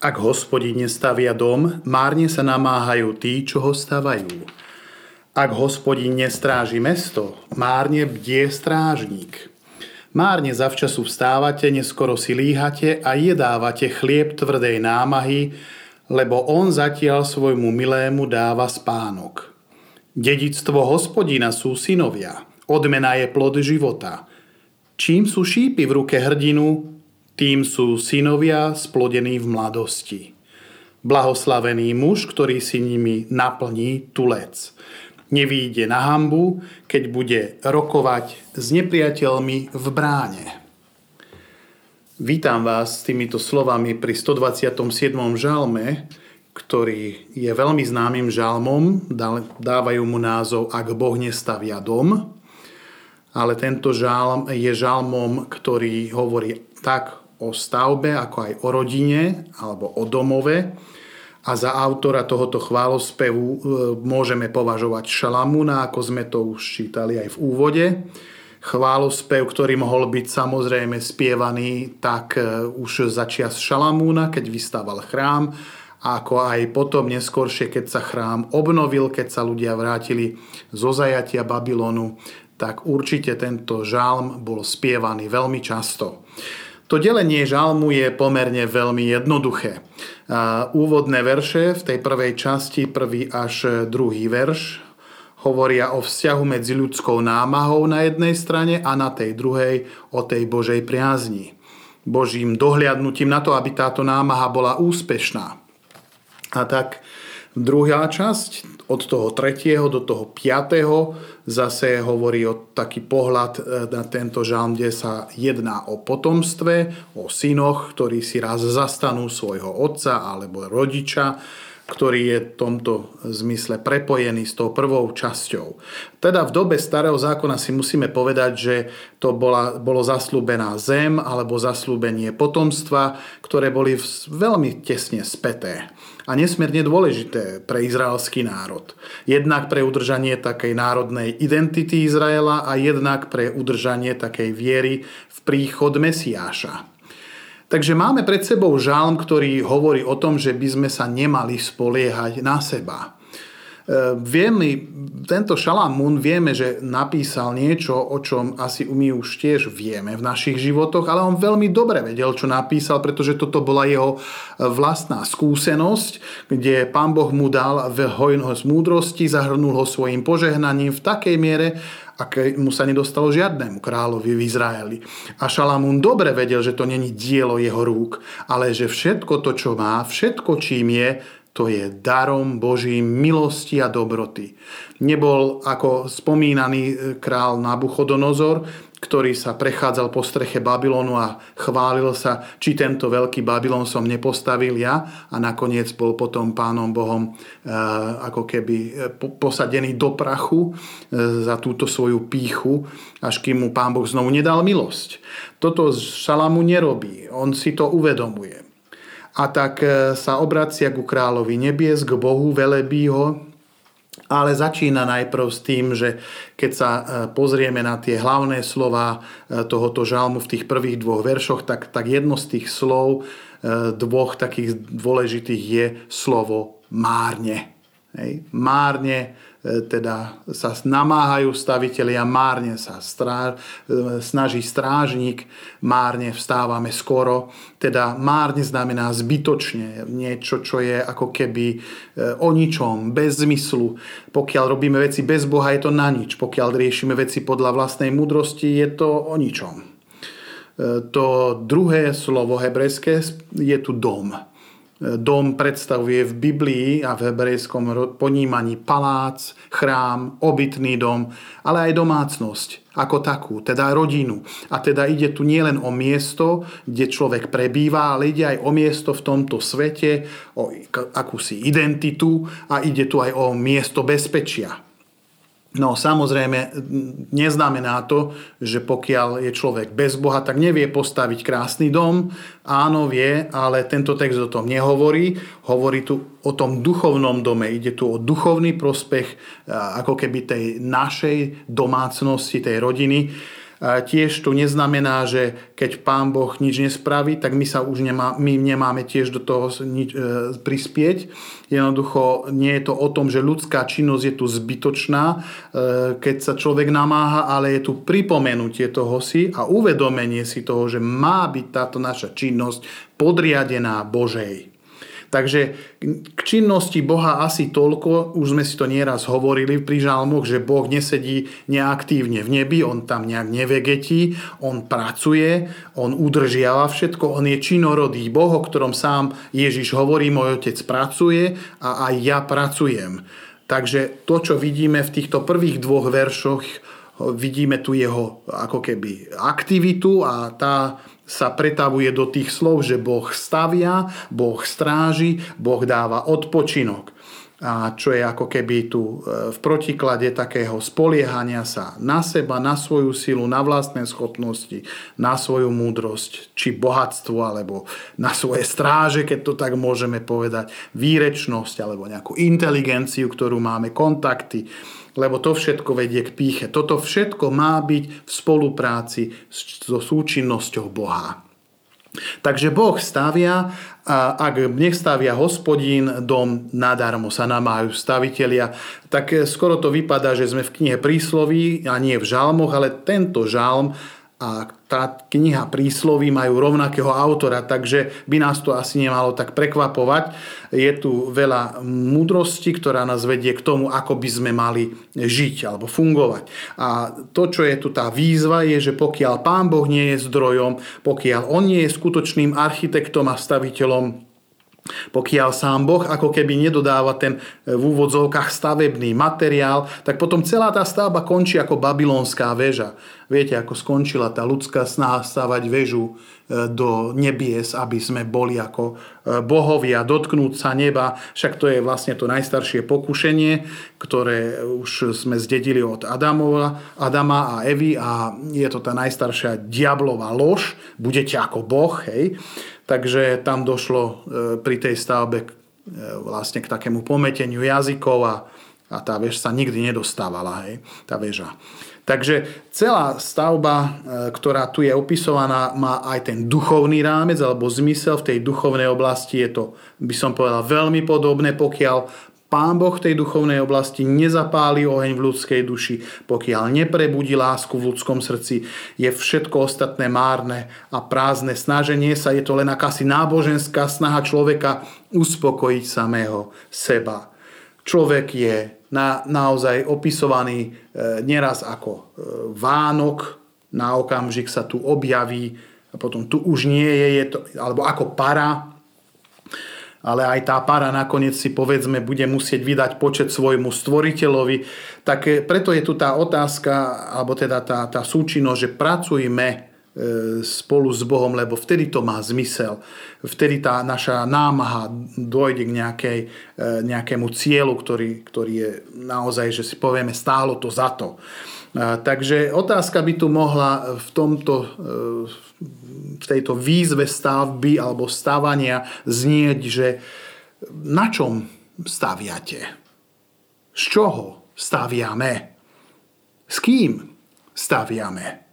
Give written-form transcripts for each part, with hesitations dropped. Ak Hospodin nestavia dom, márne sa namáhajú tí, čo ho stavajú. Ak Hospodin nestráži mesto, márne bdie strážnik. Márne zavčasu vstávate, neskoro si líhate a jedávate chlieb tvrdej námahy, lebo on zatiaľ svojmu milému dáva spánok. Dedičstvo Hospodina sú synovia, odmena je plod života. Čím sú šípy v ruke hrdinu, tým sú synovia splodení v mladosti. Blahoslavený muž, ktorý si nimi naplní tulec. Nevyjde na hanbu, keď bude rokovať s nepriateľmi v bráne. Vítam vás s týmito slovami pri 127. žalme, ktorý je veľmi známym žalmom. Dávajú mu názov Ak Boh nestavia dom. Ale tento žalm je žalmom, ktorý hovorí tak o stavbe, ako aj o rodine alebo o domove. A za autora tohoto chválospevu môžeme považovať Šalamúna, ako sme to už čítali aj v úvode. Chválospev, ktorý mohol byť samozrejme spievaný tak už za čias Šalamúna, keď vystával chrám, ako aj potom neskôršie, keď sa chrám obnovil, keď sa ľudia vrátili zo zajatia Babylonu, tak určite tento žalm bol spievaný veľmi často. To delenie žalmu je pomerne veľmi jednoduché. Úvodné verše v tej prvej časti, 1. až 2. verš, hovoria o vzťahu medzi ľudskou námahou na jednej strane a na tej druhej o tej Božej priazni. Božím dohliadnutím na to, aby táto námaha bola úspešná. A tak druhá časť, od toho 3. do toho 5. zase hovorí o taký pohľad na tento žalm, kde sa jedná o potomstve, o synoch, ktorí si raz zastanú svojho otca alebo rodiča, ktorý je v tomto zmysle prepojený s tou prvou časťou. Teda v dobe Starého zákona si musíme povedať, že to bolo zasľúbená zem alebo zasľúbenie potomstva, ktoré boli veľmi tesne späté a nesmierne dôležité pre izraelský národ. Jednak pre udržanie takej národnej identity Izraela a jednak pre udržanie takej viery v príchod Mesiáša. Takže máme pred sebou žalm, ktorý hovorí o tom, že by sme sa nemali spoliehať na seba. Tento Šalamún vieme, že napísal niečo, o čom asi my už tiež vieme v našich životoch, ale on veľmi dobre vedel, čo napísal, pretože toto bola jeho vlastná skúsenosť, kde Pán Boh mu dal hojno z múdrosti, zahrnul ho svojim požehnaním v takej miere, aké mu sa nedostalo žiadnemu kráľovi v Izraeli. A Šalamún dobre vedel, že to není dielo jeho rúk, ale že všetko to, čo má, všetko, čím je, to je darom Božím milosti a dobroty. Nebol ako spomínaný král Nabuchodonozor, ktorý sa prechádzal po streche Babylonu a chválil sa, či tento veľký Babylon som nepostavil ja, a nakoniec bol potom Pánom Bohom ako keby posadený do prachu za túto svoju pýchu, až kým mu Pán Boh znovu nedal milosť. Toto Šalamún nerobí, on si to uvedomuje. A tak sa obracia ku kráľovi nebies, k Bohu, velebí ho, ale začína najprv s tým, že keď sa pozrieme na tie hlavné slova tohoto žalmu v tých prvých 2 veršoch, tak jedno z tých slov, 2 takých dôležitých, je slovo márne. Hej. Márne teda sa namáhajú stavitelia, márne sa snaží strážnik, márne vstávame skoro. Teda márne znamená zbytočne, niečo, čo je ako keby o ničom, bez zmyslu. Pokiaľ robíme veci bez Boha, je to na nič. Pokiaľ riešime veci podľa vlastnej múdrosti, je to o ničom. To druhé slovo hebrejské je tu dom. Dom predstavuje v Biblii a v hebrejskom ponímaní palác, chrám, obytný dom, ale aj domácnosť ako takú, teda rodinu. A teda ide tu nielen o miesto, kde človek prebýva, ale ide aj o miesto v tomto svete, o akúsi identitu a ide tu aj o miesto bezpečia. No samozrejme, neznamená to, že pokiaľ je človek bez Boha, tak nevie postaviť krásny dom. Áno, vie, ale tento text o tom nehovorí. Hovorí tu o tom duchovnom dome. Ide tu o duchovný prospech ako keby tej našej domácnosti, tej rodiny. tiež to neznamená, že keď Pán Boh nič nespraví, tak my nemáme tiež do toho nič prispieť. Jednoducho nie je to o tom, že ľudská činnosť je tu zbytočná, keď sa človek namáha, ale je tu pripomenutie toho si a uvedomenie si toho, že má byť táto naša činnosť podriadená Božej. Takže k činnosti Boha asi toľko, už sme si to nieraz hovorili pri žalmoch, že Boh nesedí neaktívne v nebi, on tam nejak nevegetí, on pracuje, on udržiava všetko, on je činorodý Boh, o ktorom sám Ježiš hovorí, môj otec pracuje a aj ja pracujem. Takže to, čo vidíme v týchto prvých dvoch veršoch, vidíme tu jeho ako keby aktivitu a tá sa pretavuje do tých slov, že Boh stavia, Boh stráži, Boh dáva odpočinok. A čo je ako keby tu v protiklade takého spoliehania sa na seba, na svoju silu, na vlastné schopnosti, na svoju múdrosť, či bohatstvo, alebo na svoje stráže, keď to tak môžeme povedať, výrečnosť, alebo nejakú inteligenciu, ktorú máme, kontakty, lebo to všetko vedie k pýche. Toto všetko má byť v spolupráci so súčinnosťou Boha. Takže Boh stavia, a ak nech stavia Hospodín dom, nadarmo sa namáhajú stavitelia. Tak skoro to vypadá, že sme v knihe prísloví a nie v žalmoch, ale tento žalm a tá kniha prísloví majú rovnakého autora, takže by nás to asi nemalo tak prekvapovať. Je tu veľa múdrosti, ktorá nás vedie k tomu, ako by sme mali žiť alebo fungovať. A to, čo je tu tá výzva, je, že pokiaľ Pán Boh nie je zdrojom, pokiaľ on nie je skutočným architektom a staviteľom, pokiaľ sám Boh ako keby nedodáva ten v úvodzovkách stavebný materiál, tak potom celá tá stavba končí ako babylonská väža. Viete, ako skončila tá ľudská snaha stavať väžu do nebies, aby sme boli ako bohovia, dotknúť sa neba. Však to je vlastne to najstaršie pokušenie, ktoré už sme zdedili od Adama a Evy a je to tá najstaršia diablová lož. Budete ako Boh, hej. Takže tam došlo pri tej stavbe vlastne k takému pometeniu jazykov a tá väž sa nikdy nedostávala, hej, tá väža. Takže celá stavba, ktorá tu je opisovaná, má aj ten duchovný rámec alebo zmysel. V tej duchovnej oblasti je to, by som povedal, veľmi podobné, pokiaľ Pán Boh v tej duchovnej oblasti nezapáli oheň v ľudskej duši, pokiaľ neprebudí lásku v ľudskom srdci, je všetko ostatné márne a prázdne. Snaženie sa je to len akási náboženská snaha človeka uspokojiť samého seba. Človek je naozaj opisovaný neraz ako vánok, na okamžik sa tu objaví a potom tu už nie je, je to, alebo ako para. Ale aj tá para nakoniec si povedzme bude musieť vydať počet svojmu stvoriteľovi. Tak preto je tu tá otázka, alebo teda tá súčinnosť, že pracujme spolu s Bohom, lebo vtedy to má zmysel. Vtedy tá naša námaha dojde k nejakému cieľu, ktorý je naozaj, že si povieme, stálo to za to. Takže otázka by tu mohla v tejto výzve stavby alebo stavania znieť, že na čom staviate? Z čoho staviame? S kým staviame?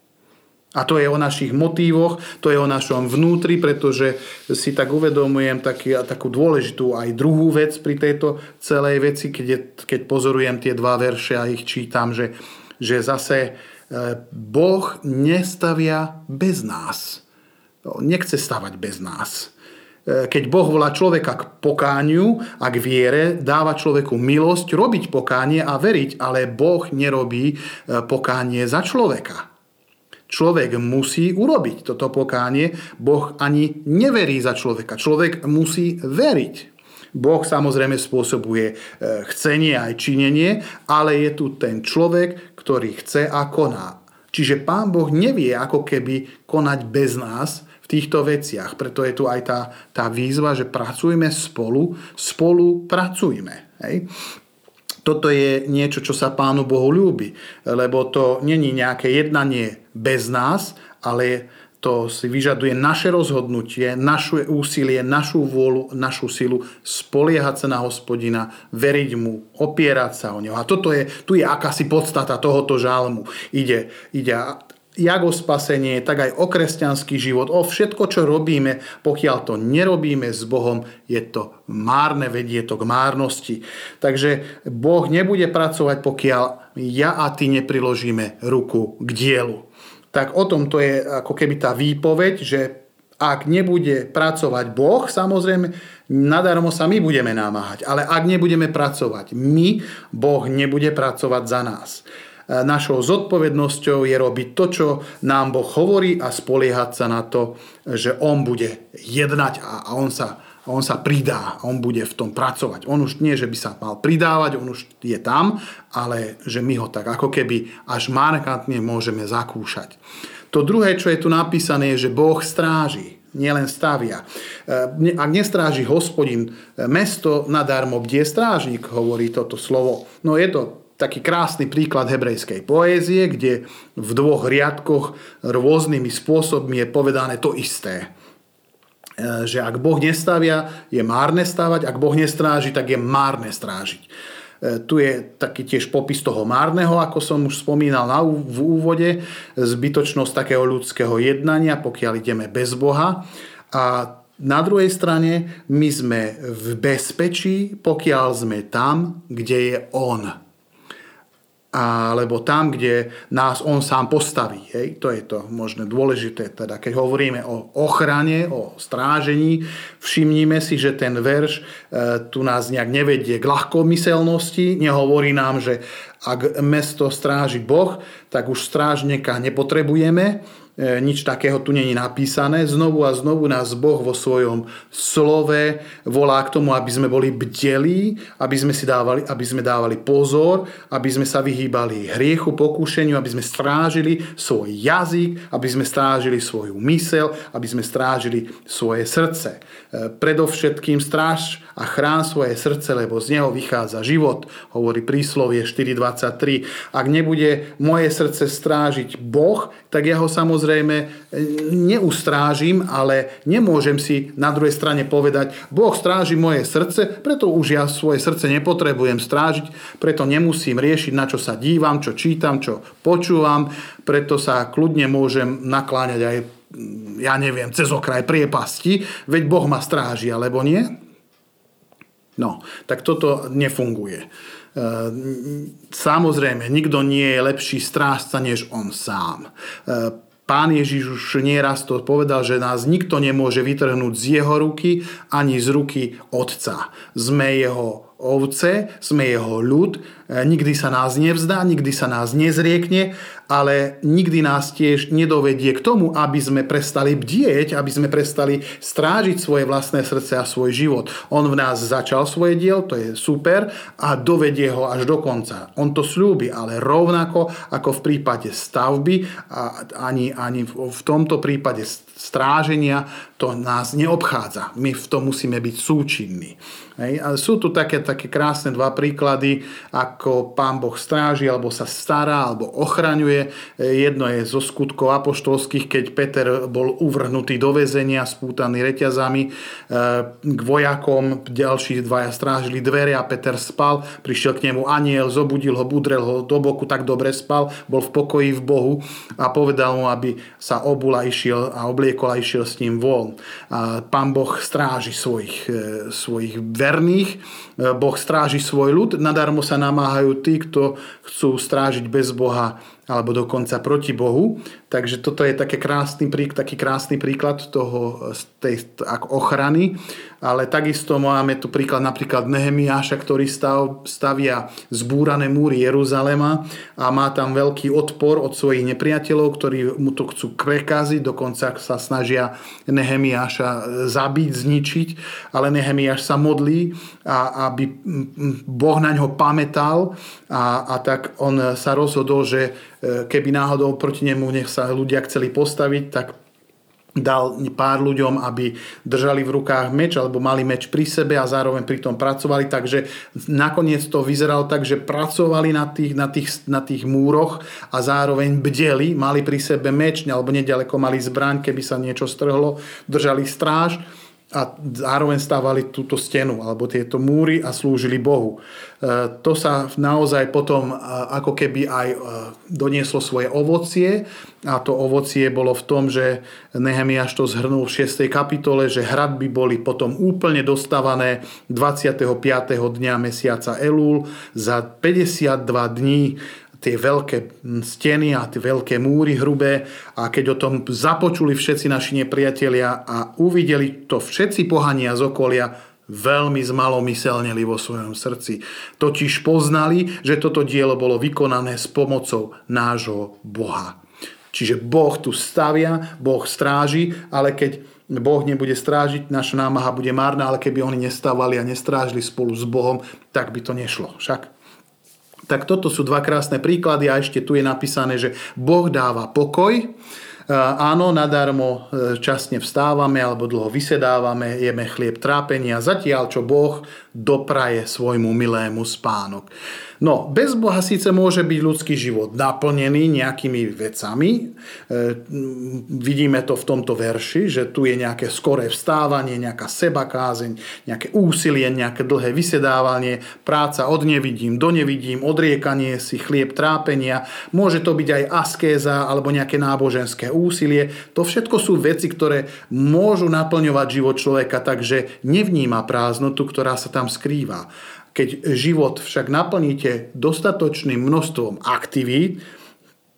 A to je o našich motívoch, to je o našom vnútri, pretože si tak uvedomujem takú dôležitú aj druhú vec pri tejto celej veci, keď pozorujem tie dva verše a ich čítam, že zase Boh nestavia bez nás. Nechce stavať bez nás. Keď Boh volá človeka k pokániu a k viere, dáva človeku milosť robiť pokánie a veriť, ale Boh nerobí pokánie za človeka. Človek musí urobiť toto pokánie, Boh ani neverí za človeka. Človek musí veriť. Boh samozrejme spôsobuje chcenie aj činenie, ale je tu ten človek, ktorý chce a koná. Čiže Pán Boh nevie ako keby konať bez nás v týchto veciach. Preto je tu aj tá výzva, že pracujme spolu pracujme. Hej? Toto je niečo, čo sa Pánu Bohu ľúbi, lebo to není nejaké jednanie bez nás, ale to si vyžaduje naše rozhodnutie, naše úsilie, našu vôľu, našu silu, spoliehať sa na Hospodina, veriť mu, opierať sa o neho. A tu je akási podstata tohoto žalmu. Ide jak o spasenie, tak aj o kresťanský život, o všetko, čo robíme, pokiaľ to nerobíme s Bohom, je to márne, vedie to k márnosti. Takže Boh nebude pracovať, pokiaľ ja a ty nepriložíme ruku k dielu. Tak o tom to je ako keby tá výpoveď, že ak nebude pracovať Boh, samozrejme, nadarmo sa my budeme namáhať. Ale ak nebudeme pracovať my, Boh nebude pracovať za nás. Našou zodpovednosťou je robiť to, čo nám Boh hovorí a spoliehať sa na to, že On bude jednať a on sa pridá. On bude v tom pracovať. On už nie, že by sa mal pridávať, on už je tam, ale že my ho tak ako keby až markantne môžeme zakúšať. To druhé, čo je tu napísané, je, že Boh stráži, nielen stavia. Ak nestráži Hospodin mesto, nadarmo bdie strážnik, hovorí toto slovo. No je to taký krásny príklad hebrejskej poézie, kde v dvoch riadkoch rôznymi spôsobmi je povedané to isté. Že ak Boh nestavia, je márne stavať, ak Boh nestráži, tak je márne strážiť. Tu je taký tiež popis toho márneho, ako som už spomínal v úvode, zbytočnosť takého ľudského jednania, pokiaľ ideme bez Boha. A na druhej strane my sme v bezpečí, pokiaľ sme tam, kde je On. Alebo tam, kde nás On sám postaví. Hej? To je to možno dôležité. Teda, keď hovoríme o ochrane, o strážení, všimnime si, že ten verš tu nás nejak nevedie k ľahkomyselnosti. Nehovorí nám, že ak mesto stráži Boh, tak už strážnika nepotrebujeme. Nič takého tu není napísané. Znovu a znovu nás Boh vo svojom slove volá k tomu, aby sme boli bdelí, aby sme dávali pozor, aby sme sa vyhýbali hriechu, pokušeniu, aby sme strážili svoj jazyk, aby sme strážili svoju myseľ, aby sme strážili svoje srdce. Predovšetkým stráž a chrán svoje srdce, lebo z neho vychádza život, hovorí príslovie 4.23. Ak nebude moje srdce strážiť Boh, tak ja ho samozrejme neustrážim, ale nemôžem si na druhej strane povedať, Boh stráži moje srdce, preto už ja svoje srdce nepotrebujem strážiť, preto nemusím riešiť, na čo sa dívam, čo čítam, čo počúvam, preto sa kľudne môžem nakláňať aj, ja neviem, cez okraj priepasti, veď Boh ma stráži, alebo nie? No, tak toto nefunguje. Samozrejme, nikto nie je lepší strážca, než on sám. Pán Ježiš už nieraz to povedal, že nás nikto nemôže vytrhnúť z jeho ruky, ani z ruky Otca. Sme jeho ovce, sme jeho ľud, nikdy sa nás nevzdá, nikdy sa nás nezriekne, ale nikdy nás tiež nedovedie k tomu, aby sme prestali bdieť, aby sme prestali strážiť svoje vlastné srdce a svoj život. On v nás začal svoje dielo, to je super, a dovedie ho až do konca. On to sľúbi, ale rovnako ako v prípade stavby, a ani v tomto prípade stráženia to nás neobchádza. My v tom musíme byť súčinní. Hej? A sú tu také krásne dva príklady, ako Pán Boh stráži, alebo sa stará, alebo ochraňuje. Jedno je zo skutkov apoštolských, keď Peter bol uvrhnutý do väzenia, spútaný reťazami k vojakom, ďalší dvaja strážili dvere a Peter spal, prišiel k nemu anjel, zobudil ho, udrel ho do boku, tak dobre spal, bol v pokoji v Bohu a povedal mu, aby sa obul a obliekol a išiel s ním von. A Pán Boh stráži svojich verných, Boh stráži svoj ľud, nadarmo sa namáhajú tí, kto chcú strážiť bez Boha alebo dokonca proti Bohu. Takže toto je taký krásny príklad tej ochrany. Ale takisto máme tu príklad napríklad Nehemiáša, ktorý stavia zbúrané múry Jeruzalema a má tam veľký odpor od svojich nepriateľov, ktorí mu to chcú prekaziť, dokonca sa snažia Nehemiáša zabiť, zničiť. Ale Nehemiáš sa modlí, aby Boh na ňo pamätal a tak on sa rozhodol, že keby náhodou proti nemu nech sa ľudia chceli postaviť, tak dal pár ľuďom, aby držali v rukách meč, alebo mali meč pri sebe a zároveň pri tom pracovali. Takže nakoniec to vyzeralo tak, že pracovali na tých múroch a zároveň bdeli, mali pri sebe meč, alebo nedaleko mali zbraň, keby sa niečo strhlo, držali stráž. a zároveň stávali túto stenu alebo tieto múry a slúžili Bohu. To sa naozaj potom ako keby aj donieslo svoje ovocie a to ovocie bolo v tom, že Nehemiáš to zhrnul v 6. kapitole, že hradby boli potom úplne dostavané 25. dňa mesiaca Elul za 52 dní tie veľké steny a tie veľké múry hrubé a keď o tom započuli všetci naši nepriatelia a uvideli to všetci pohania z okolia, veľmi zmalomyselnili vo svojom srdci. Totiž poznali, že toto dielo bolo vykonané s pomocou nášho Boha. Čiže Boh tu stavia, Boh stráži, ale keď Boh nebude strážiť, naša námaha bude márna, ale keby oni nestávali a nestrážili spolu s Bohom, tak by to nešlo. Však? Tak toto sú dva krásne príklady a ešte tu je napísané, že Boh dáva pokoj. Áno, nadarmo časne vstávame alebo dlho vysedávame, jeme chlieb trápenia, zatiaľ čo Boh dopraje svojmu milému spánok. No, bez Boha síce môže byť ľudský život naplnený nejakými vecami. Vidíme to v tomto verši, že tu je nejaké skoré vstávanie, nejaká sebakázeň, nejaké úsilie, nejaké dlhé vysedávanie, práca od nevidím do nevidím, odriekanie si, chlieb trápenia. Môže to byť aj askéza alebo nejaké náboženské úsilie. To všetko sú veci, ktoré môžu naplňovať život človeka, takže nevníma prázdnotu, ktorá sa tam skrýva. Keď život však naplníte dostatočným množstvom aktivít,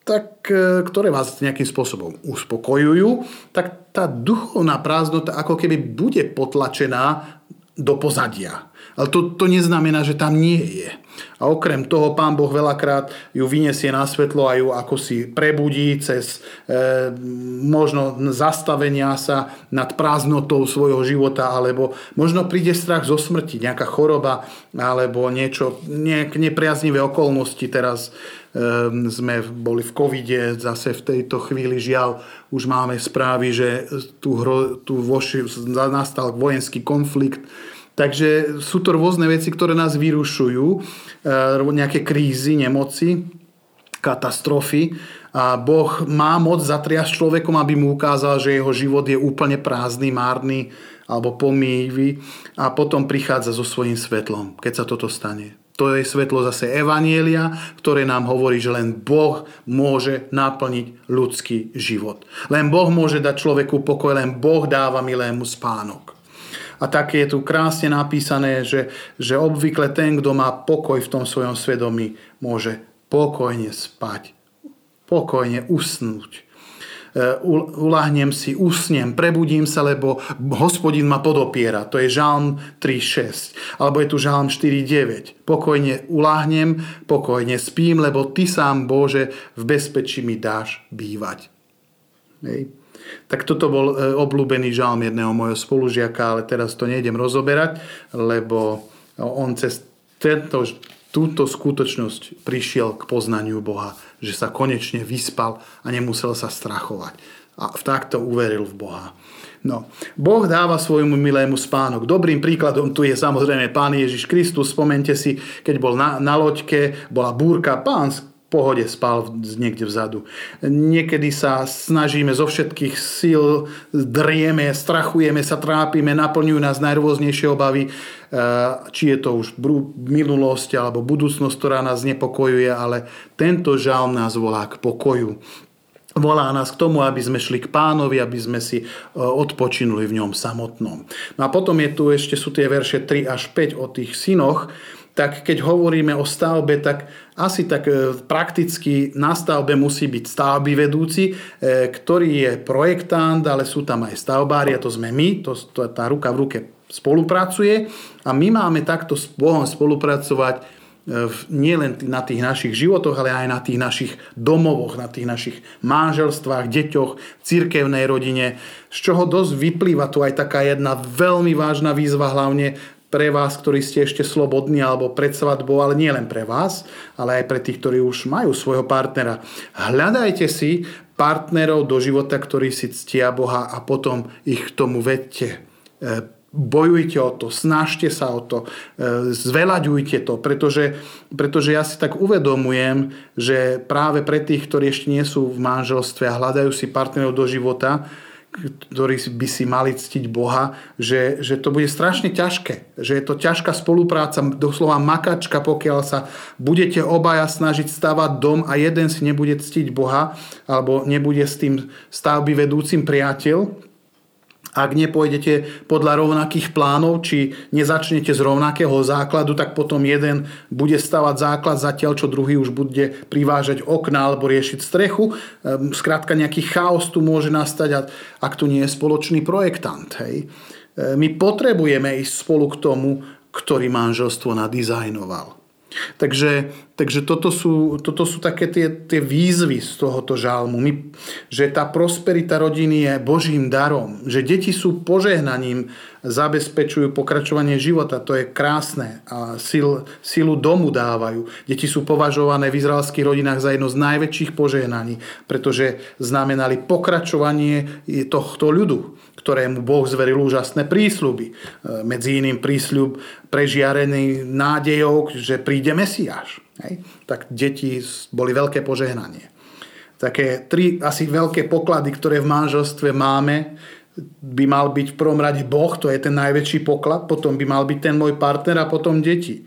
tak, ktoré vás nejakým spôsobom uspokojujú, tak tá duchovná prázdnota ako keby bude potlačená do pozadia. Ale to neznamená, že tam nie je. A okrem toho Pán Boh veľakrát ju vyniesie na svetlo a ju ako si prebudí cez možno zastavenia sa nad prázdnotou svojho života, alebo možno príde strach zo smrti, nejaká choroba alebo niečo, nepriaznivé okolnosti. Teraz sme boli v covide, zase v tejto chvíli žiaľ už máme správy, že nastal vojenský konflikt. Takže sú to rôzne veci, ktoré nás vyrušujú, nejaké krízy, nemoci, katastrofy a Boh má moc zatriasť človekom, aby mu ukázal, že jeho život je úplne prázdny, márny alebo pomývý a potom prichádza so svojím svetlom, keď sa toto stane. To je svetlo zase Evanielia, ktoré nám hovorí, že len Boh môže naplniť ľudský život. Len Boh môže dať človeku pokoj, len Boh dáva milému spánok. A tak je tu krásne napísané, že obvykle ten, kto má pokoj v tom svojom svedomí, môže pokojne spať, pokojne usnúť. Uľahnem si, usnem, prebudím sa, lebo Hospodin ma podopiera. To je Žalm 3.6. Alebo je tu Žalm 4.9. Pokojne uľahnem, pokojne spím, lebo Ty sám, Bože, v bezpečí mi dáš bývať. Hej. Tak toto bol obľúbený žalm jedného mojho spolužiaka, ale teraz to nejdem rozoberať, lebo on cez túto skutočnosť prišiel k poznaniu Boha, že sa konečne vyspal a nemusel sa strachovať. A takto uveril v Boha. No, Boh dáva svojmu milému spánok. Dobrým príkladom tu je samozrejme Pán Ježiš Kristus. Spomente si, keď bol na loďke, bola búrka, Pán pohode spal niekde vzadu. Niekedy sa snažíme zo všetkých síl, drieme, strachujeme sa, trápime, naplňujú nás najrôznejšie obavy, či je to už minulosť alebo budúcnosť, ktorá nás nepokojuje, ale tento žalm nás volá k pokoju. Volá nás k tomu, aby sme šli k Pánovi, aby sme si odpočinuli v ňom samotnom. No a potom je tu ešte sú tie verše 3 až 5 o tých synoch. Tak keď hovoríme o stavbe, tak asi tak prakticky na stavbe musí byť stavbyvedúci, ktorý je projektant, ale sú tam aj stavbári a to sme my, tá ruka v ruke spolupracuje a my máme takto s Bohom spolupracovať nielen na tých našich životoch, ale aj na tých našich domovoch, na tých našich manželstvách, deťoch, cirkevnej rodine, z čoho dosť vyplýva tu aj taká jedna veľmi vážna výzva, hlavne pre vás, ktorí ste ešte slobodní alebo pred svadbou, ale nie len pre vás, ale aj pre tých, ktorí už majú svojho partnera. Hľadajte si partnerov do života, ktorí si ctia Boha a potom ich k tomu vedte. Bojujte o to, snažte sa o to, zvelaďujte to, pretože ja si tak uvedomujem, že práve pre tých, ktorí ešte nie sú v manželstve a hľadajú si partnerov do života, ktorí by si mali ctiť Boha, že to bude strašne ťažké. Že je to ťažká spolupráca, doslova makačka, pokiaľ sa budete obaja snažiť stavať dom a jeden si nebude ctiť Boha alebo nebude s tým stavby vedúcim priateľ. Ak nepôjdete podľa rovnakých plánov, či nezačnete z rovnakého základu, tak potom jeden bude stavať základ, zatiaľ čo druhý už bude privážať okna alebo riešiť strechu. Skrátka nejaký chaos tu môže nastať, ak tu nie je spoločný projektant. Hej. My potrebujeme ísť spolu k tomu, ktorý manželstvo nadizajnoval. Takže toto sú také tie výzvy z tohoto žalmu. Že tá prosperita rodiny je Božím darom. Že deti sú požehnaním, zabezpečujú pokračovanie života. To je krásne. A silu domu dávajú. Deti sú považované v izraelských rodinách za jedno z najväčších požehnaní, pretože znamenali pokračovanie tohto ľudu, ktorému Boh zveril úžasné prísľuby. Medzi iným prísľub prežiarený nádejou, že príde Mesiáš. Hej? Tak deti boli veľké požehnanie. Také tri asi veľké poklady, ktoré v manželstve máme, by mal byť v prvom rade Boh, to je ten najväčší poklad, potom by mal byť ten môj partner a potom deti.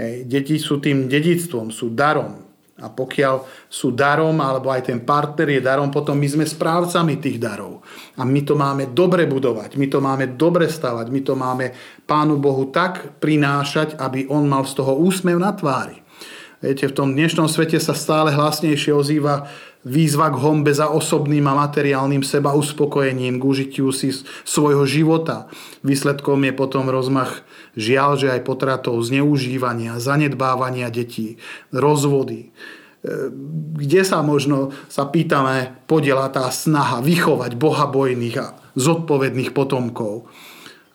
Hej? Deti sú tým dedičstvom, sú darom. A pokiaľ sú darom, alebo aj ten partner je darom, potom my sme správcami tých darov. A my to máme dobre budovať, my to máme dobre stavať, my to máme Pánu Bohu tak prinášať, aby on mal z toho úsmev na tvári. Viete, v tom dnešnom svete sa stále hlasnejšie ozýva výzva k honbe za osobným a materiálnym seba uspokojením, k užitiu si svojho života. Výsledkom je potom rozmach, žiaľ, že aj potratov, zneužívania, zanedbávania detí, rozvody. Kde sa možno, sa pýtame, podiela tá snaha vychovať bohabojných a zodpovedných potomkov?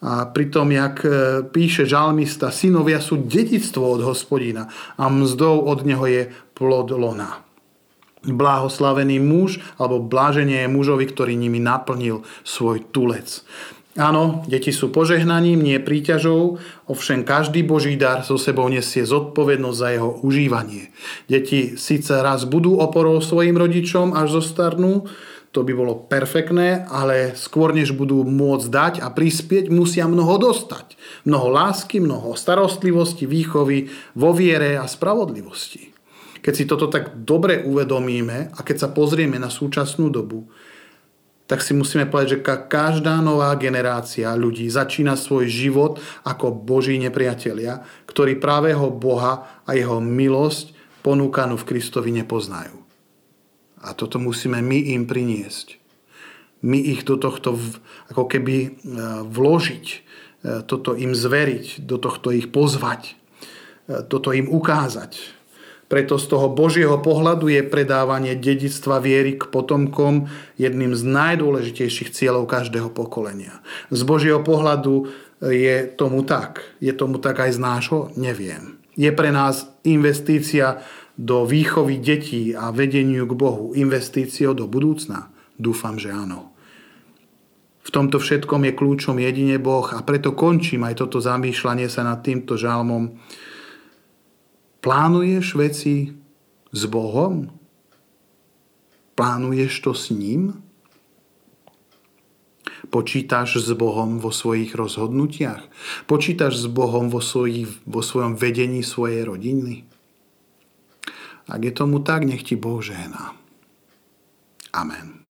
A pritom, jak píše žalmista, synovia sú dedičstvo od Hospodina a mzdou od neho je plod lona. Blahoslavený muž, alebo bláženie je mužovi, ktorý nimi naplnil svoj tulec. Áno, deti sú požehnaním, nie príťažou, ovšem každý Boží dar so sebou nesie zodpovednosť za jeho užívanie. Deti síce raz budú oporou svojim rodičom, až zostarnú, to by bolo perfektné, ale skôr než budú môcť dať a prispieť, musia mnoho dostať. Mnoho lásky, mnoho starostlivosti, výchovy, vo viere a spravodlivosti. Keď si toto tak dobre uvedomíme a keď sa pozrieme na súčasnú dobu, tak si musíme povedať, že každá nová generácia ľudí začína svoj život ako Boží nepriatelia, ktorí pravého Boha a jeho milosť ponúkanú v Kristovi nepoznajú. A toto musíme my im priniesť. My ich do tohto ako keby vložiť, toto im zveriť, do tohto ich pozvať, toto im ukázať. Preto z toho Božieho pohľadu je predávanie dedičstva viery k potomkom jedným z najdôležitejších cieľov každého pokolenia. Z Božieho pohľadu je tomu tak. Je tomu tak aj z nášho? Neviem. Je pre nás investícia do výchovy detí a vedeniu k Bohu. Investíciou do budúcna? Dúfam, že áno. V tomto všetkom je kľúčom jedine Boh a preto končím aj toto zamýšľanie sa nad týmto žalmom. Plánuješ veci s Bohom? Plánuješ to s ním? Počítaš s Bohom vo svojich rozhodnutiach? Počítaš s Bohom vo svojom vedení svojej rodiny? Ak je tomu tak, nech ti Boh žehná. Amen.